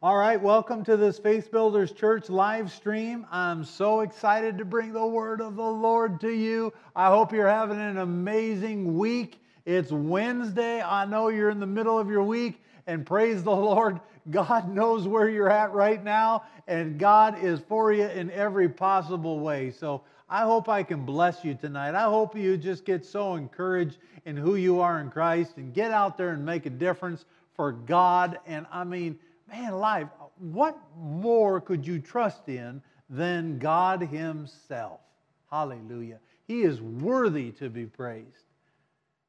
All right, welcome to this Faith Builders Church live stream. I'm so excited to bring the word of the Lord to you. I hope you're having an amazing week. It's Wednesday. I know you're in the middle of your week, and praise the Lord, God knows where you're at right now, and God is for you in every possible way. So I hope I can bless you tonight. I hope you just get so encouraged in who you are in Christ and get out there and make a difference for God. And I mean, man, life, what more could you trust in than God Himself? Hallelujah. He is worthy to be praised.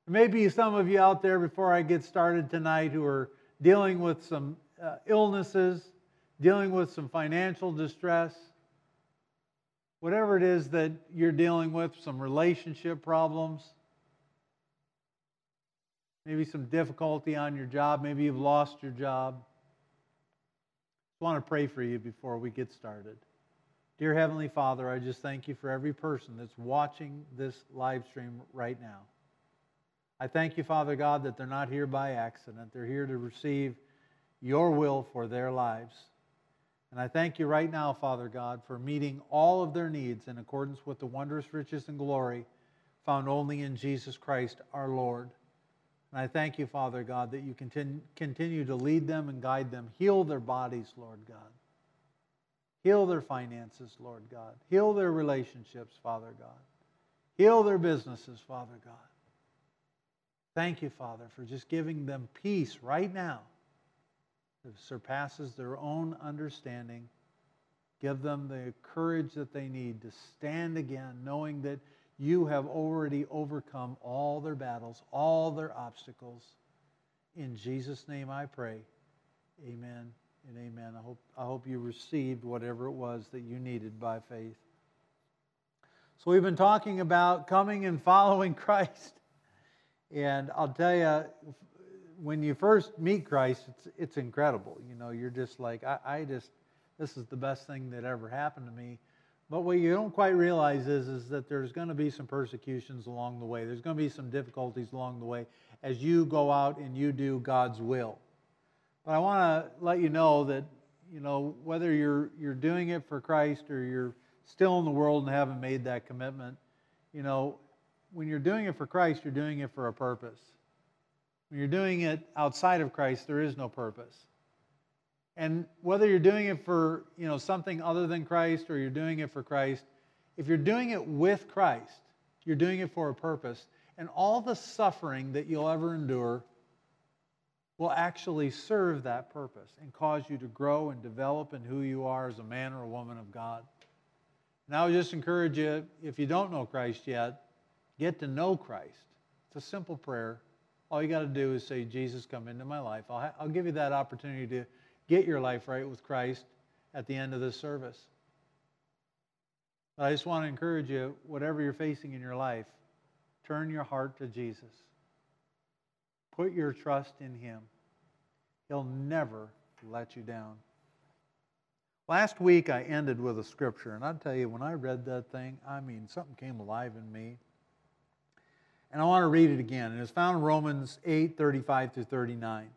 Maybe some of you out there, before I get started tonight, who are dealing with some illnesses, dealing with some financial distress, whatever it is that you're dealing with, some relationship problems, maybe some difficulty on your job, maybe you've lost your job. I want to pray for you before we get started. Dear Heavenly Father, I just thank you for every person that's watching this live stream right now. I thank you, Father God, that they're not here by accident. They're here to receive your will for their lives. And I thank you right now, Father God, for meeting all of their needs in accordance with the wondrous riches and glory found only in Jesus Christ, our Lord. And I thank you, Father God, that you continue to lead them and guide them. Heal their bodies, Lord God. Heal their finances, Lord God. Heal their relationships, Father God. Heal their businesses, Father God. Thank you, Father, for just giving them peace right now that surpasses their own understanding. Give them the courage that they need to stand again, knowing that you have already overcome all their battles, all their obstacles. In Jesus' name I pray. Amen and amen. I hope you received whatever it was that you needed by faith. So we've been talking about coming and following Christ. And I'll tell you, when you first meet Christ, it's incredible. You know, you're just like, I this is the best thing that ever happened to me. But what you don't quite realize is that there's going to be some persecutions along the way. There's going to be some difficulties along the way as you go out and you do God's will. But I want to let you know that, you know, whether you're doing it for Christ or you're still in the world and haven't made that commitment, you know, when you're doing it for Christ, you're doing it for a purpose. When you're doing it outside of Christ, there is no purpose. And whether you're doing it for, you know, something other than Christ or you're doing it for Christ, if you're doing it with Christ, you're doing it for a purpose. And all the suffering that you'll ever endure will actually serve that purpose and cause you to grow and develop in who you are as a man or a woman of God. And I would just encourage you, if you don't know Christ yet, get to know Christ. It's a simple prayer. All you got to do is say, Jesus, come into my life. I'll give you that opportunity to get your life right with Christ at the end of this service. But I just want to encourage you, whatever you're facing in your life, turn your heart to Jesus. Put your trust in Him. He'll never let you down. Last week I ended with a scripture, and I'll tell you, when I read that thing, I mean, something came alive in me. And I want to read it again. And it's found in Romans 8:35 through 39.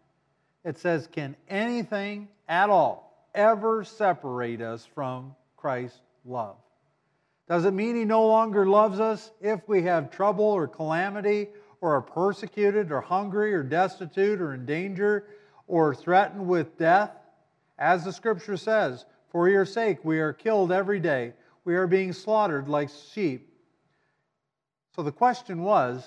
It says, can anything at all ever separate us from Christ's love? Does it mean He no longer loves us if we have trouble or calamity or are persecuted or hungry or destitute or in danger or threatened with death? As the Scripture says, for your sake we are killed every day. We are being slaughtered like sheep. So the question was,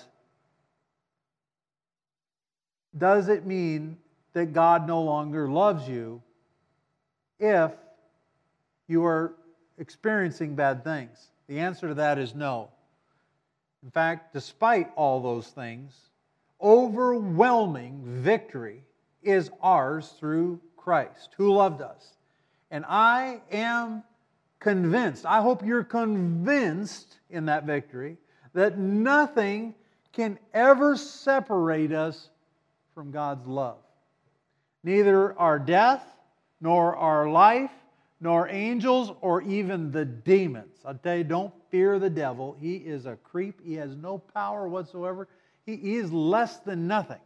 does it mean that God no longer loves you if you are experiencing bad things? The answer to that is no. In fact, despite all those things, overwhelming victory is ours through Christ, who loved us. And I am convinced, I hope you're convinced in that victory, that nothing can ever separate us from God's love. Neither our death, nor our life, nor angels, or even the demons. I tell you, don't fear the devil. He is a creep. He has no power whatsoever. He is less than nothing.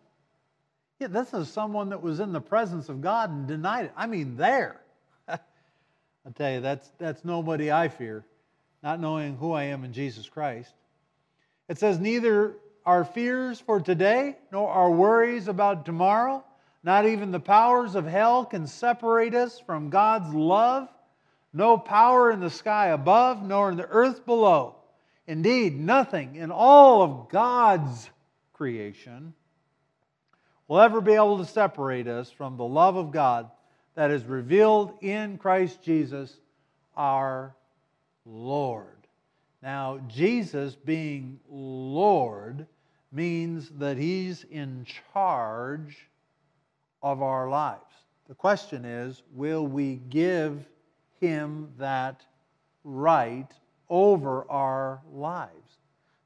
Yeah, this is someone that was in the presence of God and denied it. I mean, there. I tell you, that's nobody I fear, not knowing who I am in Jesus Christ. It says, neither our fears for today, nor our worries about tomorrow, not even the powers of hell can separate us from God's love. No power in the sky above, nor in the earth below. Indeed, nothing in all of God's creation will ever be able to separate us from the love of God that is revealed in Christ Jesus, our Lord. Now, Jesus being Lord means that He's in charge of our lives. The question is, will we give Him that right over our lives?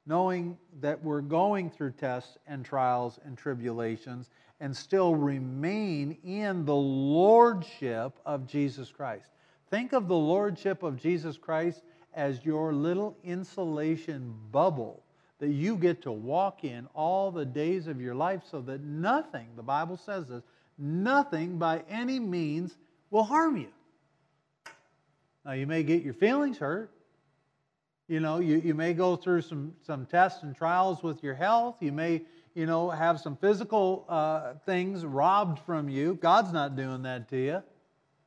Knowing that we're going through tests and trials and tribulations and still remain in the lordship of Jesus Christ. Think of the lordship of Jesus Christ as your little insulation bubble that you get to walk in all the days of your life so that nothing, the Bible says this, nothing by any means will harm you. Now, you may get your feelings hurt. You know, you may go through some tests and trials with your health. You may, you know, have some physical things robbed from you. God's not doing that to you.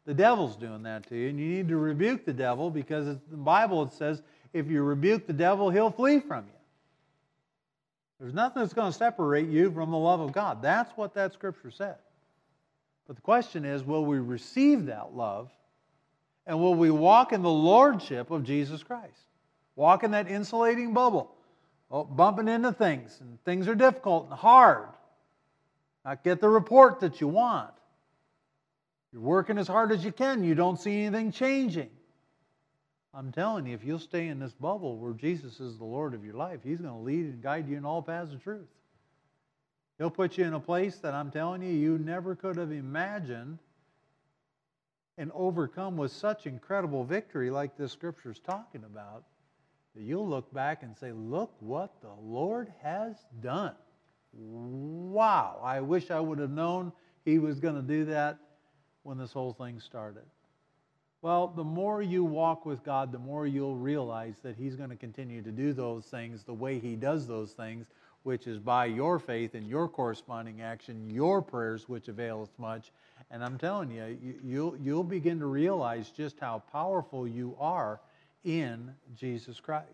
The devil's doing that to you. And you need to rebuke the devil because in the Bible it says, if you rebuke the devil, he'll flee from you. There's nothing that's going to separate you from the love of God. That's what that scripture said. But the question is, will we receive that love? And will we walk in the lordship of Jesus Christ? Walk in that insulating bubble. Oh, bumping into things. And things are difficult and hard. Not get the report that you want. You're working as hard as you can. You don't see anything changing. I'm telling you, if you'll stay in this bubble where Jesus is the Lord of your life, He's going to lead and guide you in all paths of truth. He'll put you in a place that I'm telling you, you never could have imagined and overcome with such incredible victory like this scripture's talking about, that you'll look back and say, look what the Lord has done. Wow, I wish I would have known He was going to do that when this whole thing started. Well, the more you walk with God, the more you'll realize that He's going to continue to do those things the way He does those things, which is by your faith and your corresponding action, your prayers, which availeth much. And I'm telling you, you'll begin to realize just how powerful you are in Jesus Christ.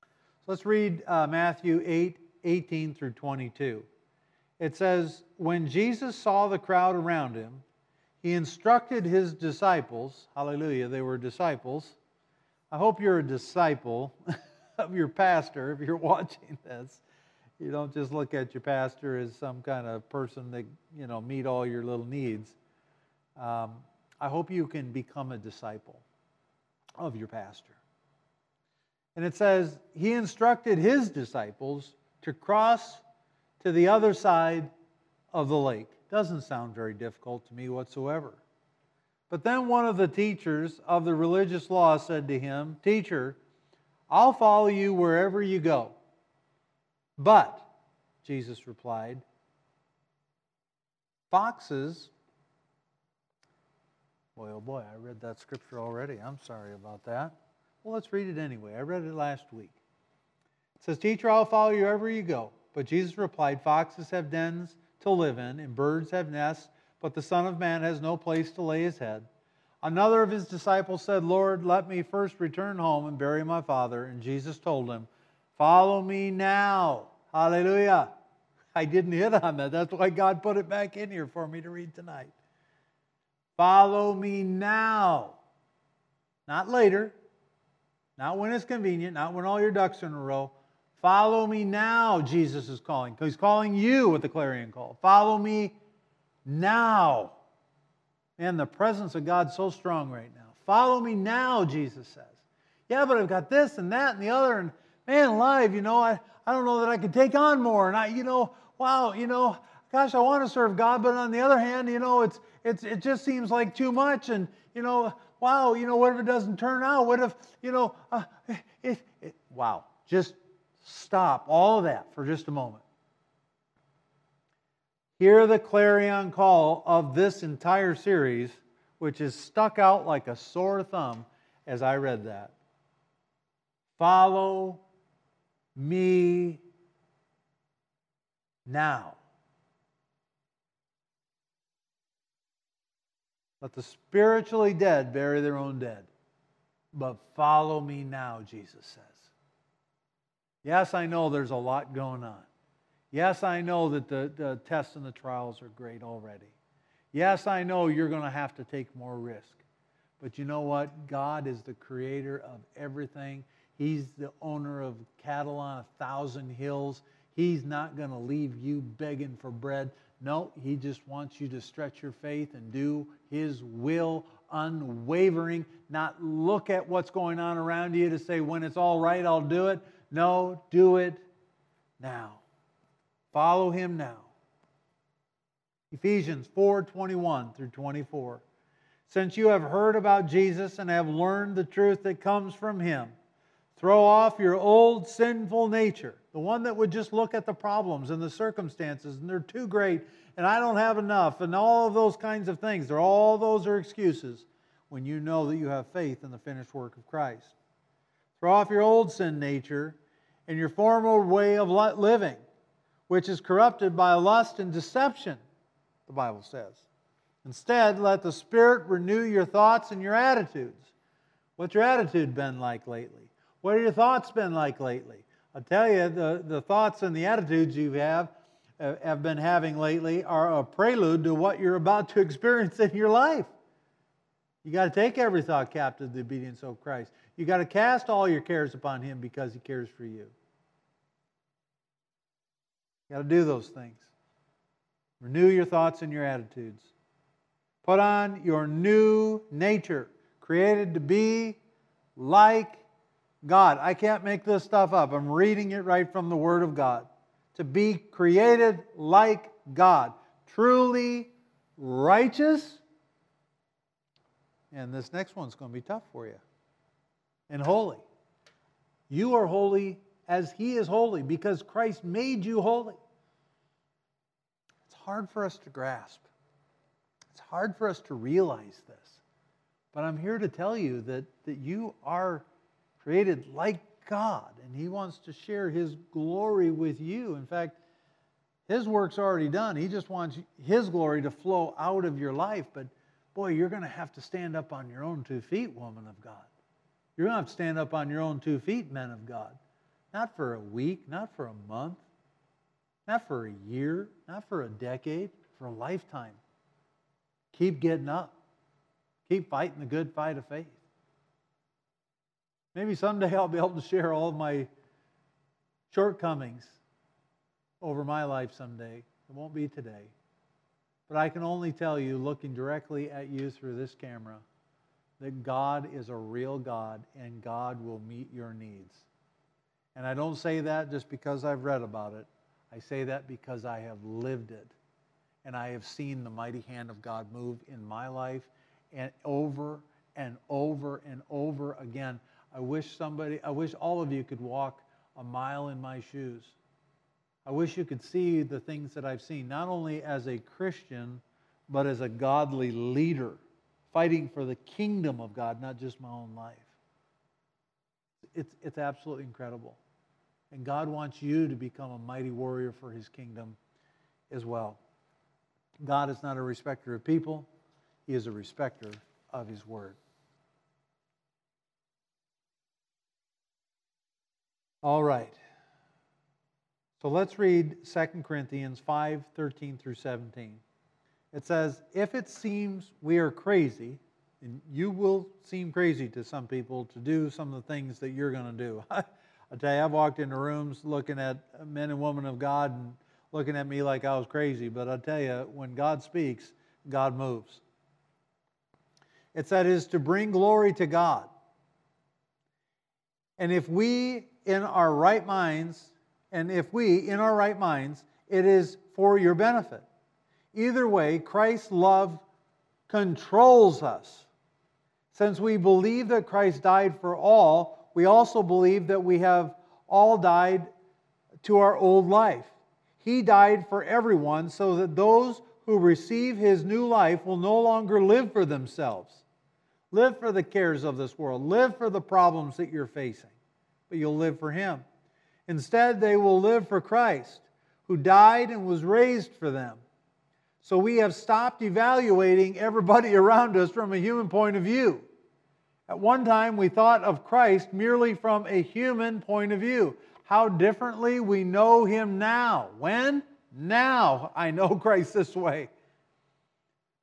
So let's read Matthew 8:18 through 22. It says, when Jesus saw the crowd around Him, He instructed His disciples. Hallelujah, they were disciples. I hope you're a disciple of your pastor if you're watching this. You don't just look at your pastor as some kind of person that, you know, meet all your little needs. I hope you can become a disciple of your pastor. And it says, He instructed His disciples to cross to the other side of the lake. Doesn't sound very difficult to me whatsoever. But then one of the teachers of the religious law said to Him, Teacher, I'll follow you wherever you go. But, Jesus replied, foxes, boy, oh boy, I read that scripture already. I'm sorry about that. Well, let's read it anyway. I read it last week. It says, Teacher, I'll follow you wherever you go. But Jesus replied, foxes have dens to live in, and birds have nests, but the Son of Man has no place to lay his head. Another of His disciples said, Lord, let me first return home and bury my father. And Jesus told him, follow me now. Hallelujah. I didn't hit on that. That's why God put it back in here for me to read tonight. Follow me now. Not later. Not when it's convenient. Not when all your ducks are in a row. Follow me now, Jesus is calling. He's calling you with the clarion call. Follow me now. Man, the presence of God's so strong right now. Follow me now, Jesus says. Yeah, but I've got this and that and the other and man, life, you know, I don't know that I could take on more. And I, you know, wow, you know, gosh, I want to serve God, but on the other hand, you know, it just seems like too much. And, you know, wow, you know, what if it doesn't turn out? What if, you know, wow. Just stop all of that for just a moment. Hear the clarion call of this entire series, which is stuck out like a sore thumb as I read that. Follow me now. Let the spiritually dead bury their own dead. But follow me now, Jesus says. Yes, I know there's a lot going on. Yes, I know that the tests and the trials are great already. Yes, I know you're going to have to take more risk. But you know what? God is the creator of everything. He's the owner of cattle on 1,000 hills. He's not going to leave you begging for bread. No, He just wants you to stretch your faith and do His will unwavering, not look at what's going on around you to say, when it's all right, I'll do it. No, do it now. Follow Him now. Ephesians 4:21 through 24. Since you have heard about Jesus and have learned the truth that comes from Him, throw off your old sinful nature, the one that would just look at the problems and the circumstances, and they're too great, and I don't have enough, and all of those kinds of things. All those are excuses when you know that you have faith in the finished work of Christ. Throw off your old sin nature and your former way of living, which is corrupted by lust and deception, the Bible says. Instead, let the Spirit renew your thoughts and your attitudes. What's your attitude been like lately? What have your thoughts been like lately? I'll tell you, the thoughts and the attitudes you have been having lately are a prelude to what you're about to experience in your life. You got to take every thought captive to the obedience of Christ. You got to cast all your cares upon Him because He cares for you. You got to do those things. Renew your thoughts and your attitudes. Put on your new nature, created to be like God. I can't make this stuff up. I'm reading it right from the Word of God. To be created like God, truly righteous. And this next one's going to be tough for you. And holy. You are holy as He is holy because Christ made you holy. It's hard for us to grasp. It's hard for us to realize this. But I'm here to tell you that you are created like God, and He wants to share His glory with you. In fact, His work's already done. He just wants His glory to flow out of your life. But boy, you're going to have to stand up on your own 2 feet, woman of God. You're going to have to stand up on your own 2 feet, men of God. Not for a week, not for a month, not for a year, not for a decade, for a lifetime. Keep getting up. Keep fighting the good fight of faith. Maybe someday I'll be able to share all of my shortcomings over my life someday. It won't be today. But I can only tell you, looking directly at you through this camera, that God is a real God and God will meet your needs. And I don't say that just because I've read about it. I say that because I have lived it. And I have seen the mighty hand of God move in my life and over and over and over again. I wish all of you could walk a mile in my shoes. I wish you could see the things that I've seen, not only as a Christian, but as a godly leader, fighting for the kingdom of God, not just my own life. It's absolutely incredible. And God wants you to become a mighty warrior for His kingdom as well. God is not a respecter of people. He is a respecter of His word. All right. So let's read 2 Corinthians 5:13 through 17. It says, if it seems we are crazy, and you will seem crazy to some people to do some of the things that you're going to do. I tell you, I've walked into rooms looking at men and women of God and looking at me like I was crazy. But I tell you, when God speaks, God moves. It said, it is to bring glory to God. And if we in our right minds, it is for your benefit. Either way, Christ's love controls us. Since we believe that Christ died for all, we also believe that we have all died to our old life. He died for everyone so that those who receive His new life will no longer live for themselves, live for the cares of this world, live for the problems that you're facing, but you'll live for Him. Instead, they will live for Christ, who died and was raised for them. So we have stopped evaluating everybody around us from a human point of view. At one time, we thought of Christ merely from a human point of view. How differently we know Him now. When? Now I know Christ this way.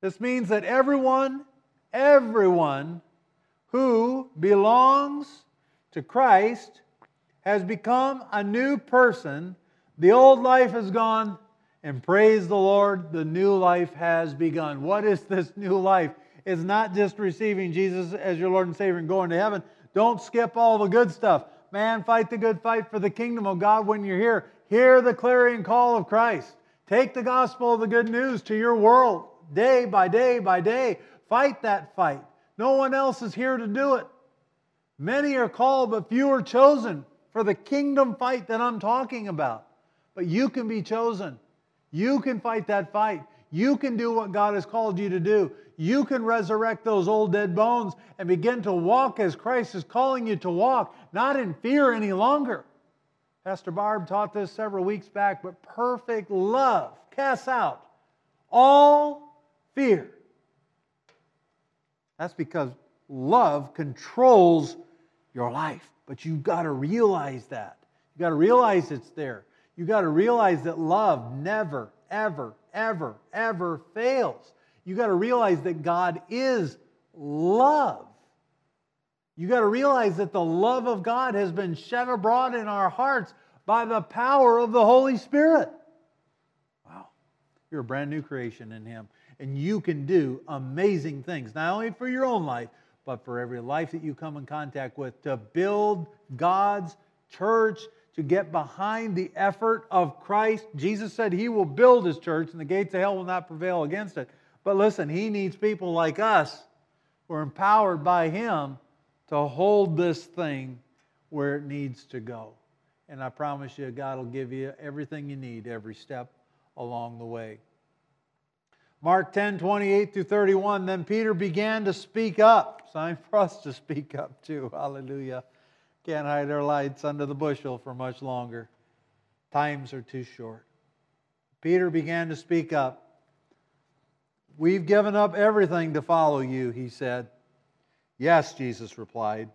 This means that everyone who belongs to Christ has become a new person. The old life is gone, and praise the Lord, the new life has begun. What is this new life? It's not just receiving Jesus as your Lord and Savior and going to heaven. Don't skip all the good stuff. Man, fight the good fight for the kingdom of God when you're here. Hear the clarion call of Christ. Take the gospel of the good news to your world day by day by day. Fight that fight. No one else is here to do it. Many are called, but few are chosen for the kingdom fight that I'm talking about. But you can be chosen. You can fight that fight. You can do what God has called you to do. You can resurrect those old dead bones and begin to walk as Christ is calling you to walk, not in fear any longer. Pastor Barb taught this several weeks back, but perfect love casts out all fear. That's because love controls your life. But you've got to realize that. You've got to realize it's there. You've got to realize that love never, ever, ever, ever fails. You've got to realize that God is love. You've got to realize that the love of God has been shed abroad in our hearts by the power of the Holy Spirit. Wow. You're a brand new creation in Him. And you can do amazing things, not only for your own life, but for every life that you come in contact with, to build God's church, to get behind the effort of Christ. Jesus said He will build His church and the gates of hell will not prevail against it. But listen, He needs people like us who are empowered by Him to hold this thing where it needs to go. And I promise you, God will give you everything you need every step along the way. Mark 10:28-31, then Peter began to speak up. Sign for us to speak up too. Hallelujah. Can't hide our lights under the bushel for much longer. Times are too short. Peter began to speak up. We've given up everything to follow you, he said. Yes, Jesus replied.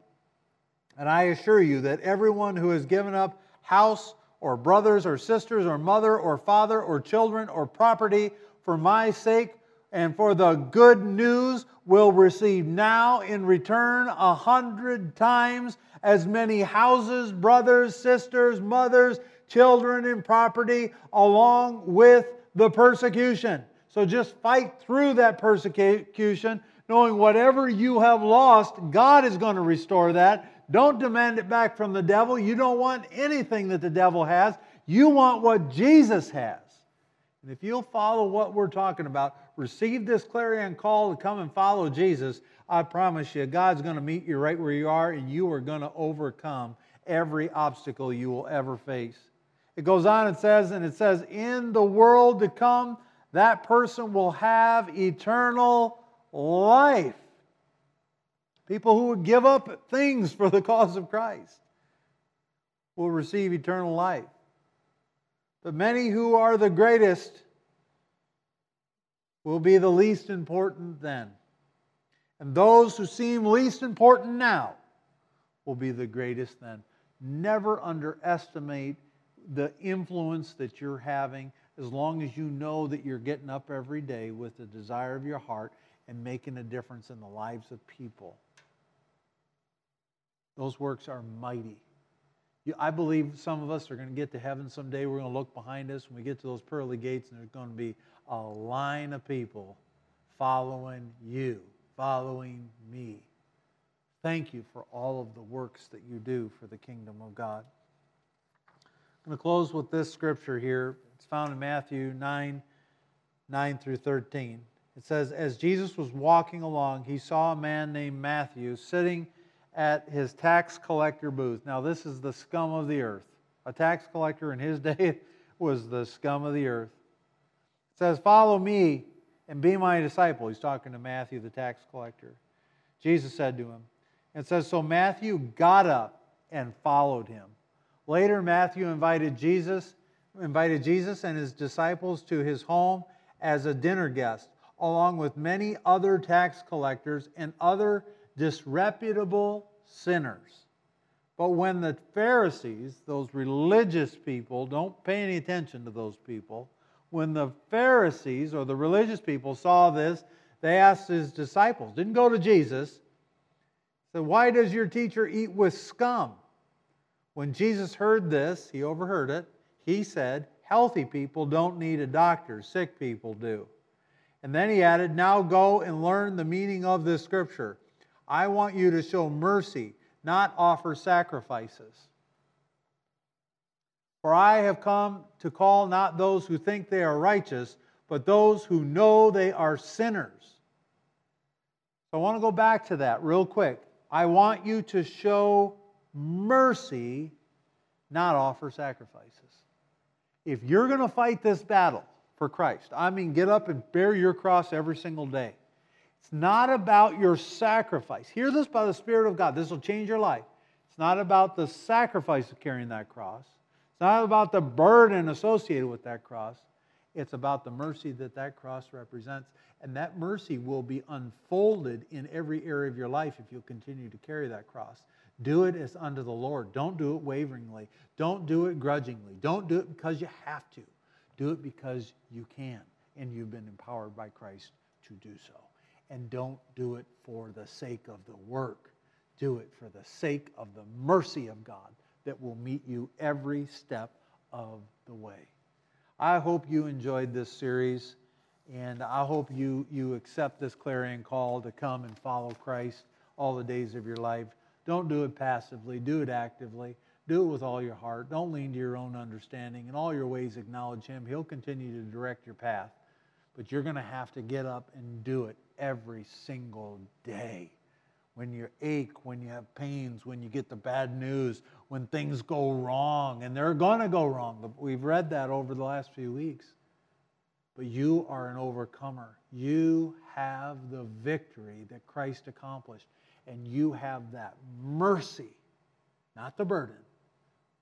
And I assure you that everyone who has given up house or brothers or sisters or mother or father or children or property for my sake and for the good news will receive now in return 100 times as many houses, brothers, sisters, mothers, children, and property, along with the persecution. So just fight through that persecution, knowing whatever you have lost, God is going to restore that. Don't demand it back from the devil. You don't want anything that the devil has. You want what Jesus has. And if you'll follow what we're talking about, receive this clarion call to come and follow Jesus, I promise you, God's going to meet you right where you are, and you are going to overcome every obstacle you will ever face. It goes on and says, in the world to come, that person will have eternal life. People who would give up things for the cause of Christ will receive eternal life. But many who are the greatest will be the least important then. And those who seem least important now will be the greatest then. Never underestimate the influence that you're having, as long as you know that you're getting up every day with the desire of your heart and making a difference in the lives of people. Those works are mighty. I believe some of us are going to get to heaven someday. We're going to look behind us when we get to those pearly gates, and there's going to be a line of people following you, following me. Thank you for all of the works that you do for the kingdom of God. I'm going to close with this scripture here. It's found in Matthew 9:9-13. It says, as Jesus was walking along, he saw a man named Matthew sitting at his tax collector booth. Now, this is the scum of the earth. A tax collector in his day was the scum of the earth. It says, "Follow me and be my disciple." He's talking to Matthew, the tax collector. Jesus said to him, it says, so Matthew got up and followed him. Later, Matthew invited Jesus and his disciples to his home as a dinner guest, along with many other tax collectors and other disreputable sinners. But when the Pharisees, those religious people, don't pay any attention to those people, when the Pharisees or the religious people saw this, they asked his disciples, didn't go to Jesus, said, "Why does your teacher eat with scum?" When Jesus heard this, he overheard it, he said, "Healthy people don't need a doctor, sick people do." And then he added, "Now go and learn the meaning of this scripture. I want you to show mercy, not offer sacrifices. For I have come to call not those who think they are righteous, but those who know they are sinners." So I want to go back to that real quick. I want you to show mercy, not offer sacrifices. If you're going to fight this battle for Christ, I mean, get up and bear your cross every single day. It's not about your sacrifice. Hear this by the Spirit of God. This will change your life. It's not about the sacrifice of carrying that cross. It's not about the burden associated with that cross. It's about the mercy that that cross represents. And that mercy will be unfolded in every area of your life if you'll continue to carry that cross. Do it as unto the Lord. Don't do it waveringly. Don't do it grudgingly. Don't do it because you have to. Do it because you can. And you've been empowered by Christ to do so. And don't do it for the sake of the work. Do it for the sake of the mercy of God that will meet you every step of the way. I hope you enjoyed this series, and I hope you accept this clarion call to come and follow Christ all the days of your life. Don't do it passively. Do it actively. Do it with all your heart. Don't lean to your own understanding. In all your ways, acknowledge Him. He'll continue to direct your path. But you're going to have to get up and do it every single day. When you ache, when you have pains, when you get the bad news, when things go wrong, and they're going to go wrong. We've read that over the last few weeks. But you are an overcomer. You have the victory that Christ accomplished. And you have that mercy, not the burden,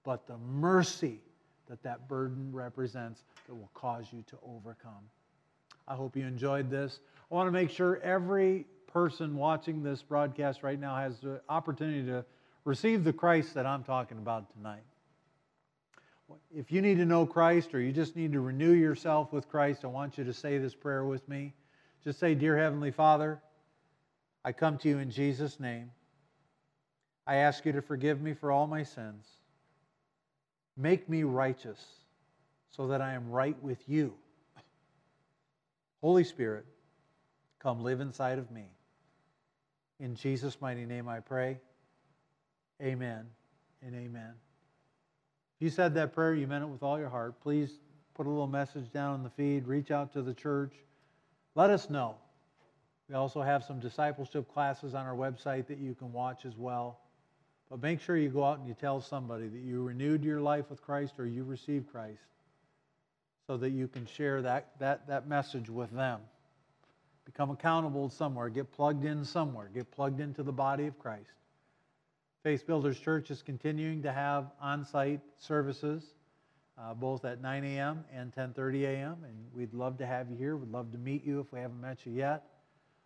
but the mercy that that burden represents that will cause you to overcome. I hope you enjoyed this. I want to make sure every person watching this broadcast right now has the opportunity to receive the Christ that I'm talking about tonight. If you need to know Christ or you just need to renew yourself with Christ, I want you to say this prayer with me. Just say, "Dear Heavenly Father, I come to you in Jesus' name. I ask you to forgive me for all my sins. Make me righteous so that I am right with you. Holy Spirit, come live inside of me. In Jesus' mighty name I pray. Amen and amen." If you said that prayer, you meant it with all your heart, please put a little message down in the feed. Reach out to the church. Let us know. We also have some discipleship classes on our website that you can watch as well. But make sure you go out and you tell somebody that you renewed your life with Christ or you received Christ so that you can share that message with them. Become accountable somewhere. Get plugged in somewhere. Get plugged into the body of Christ. Faith Builders Church is continuing to have on-site services both at 9 a.m. and 10:30 a.m. And we'd love to have you here. We'd love to meet you if we haven't met you yet.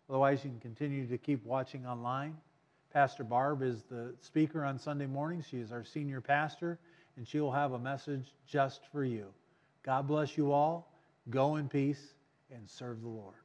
Otherwise, you can continue to keep watching online. Pastor Barb is the speaker on Sunday morning. She is our senior pastor, and she will have a message just for you. God bless you all. Go in peace and serve the Lord.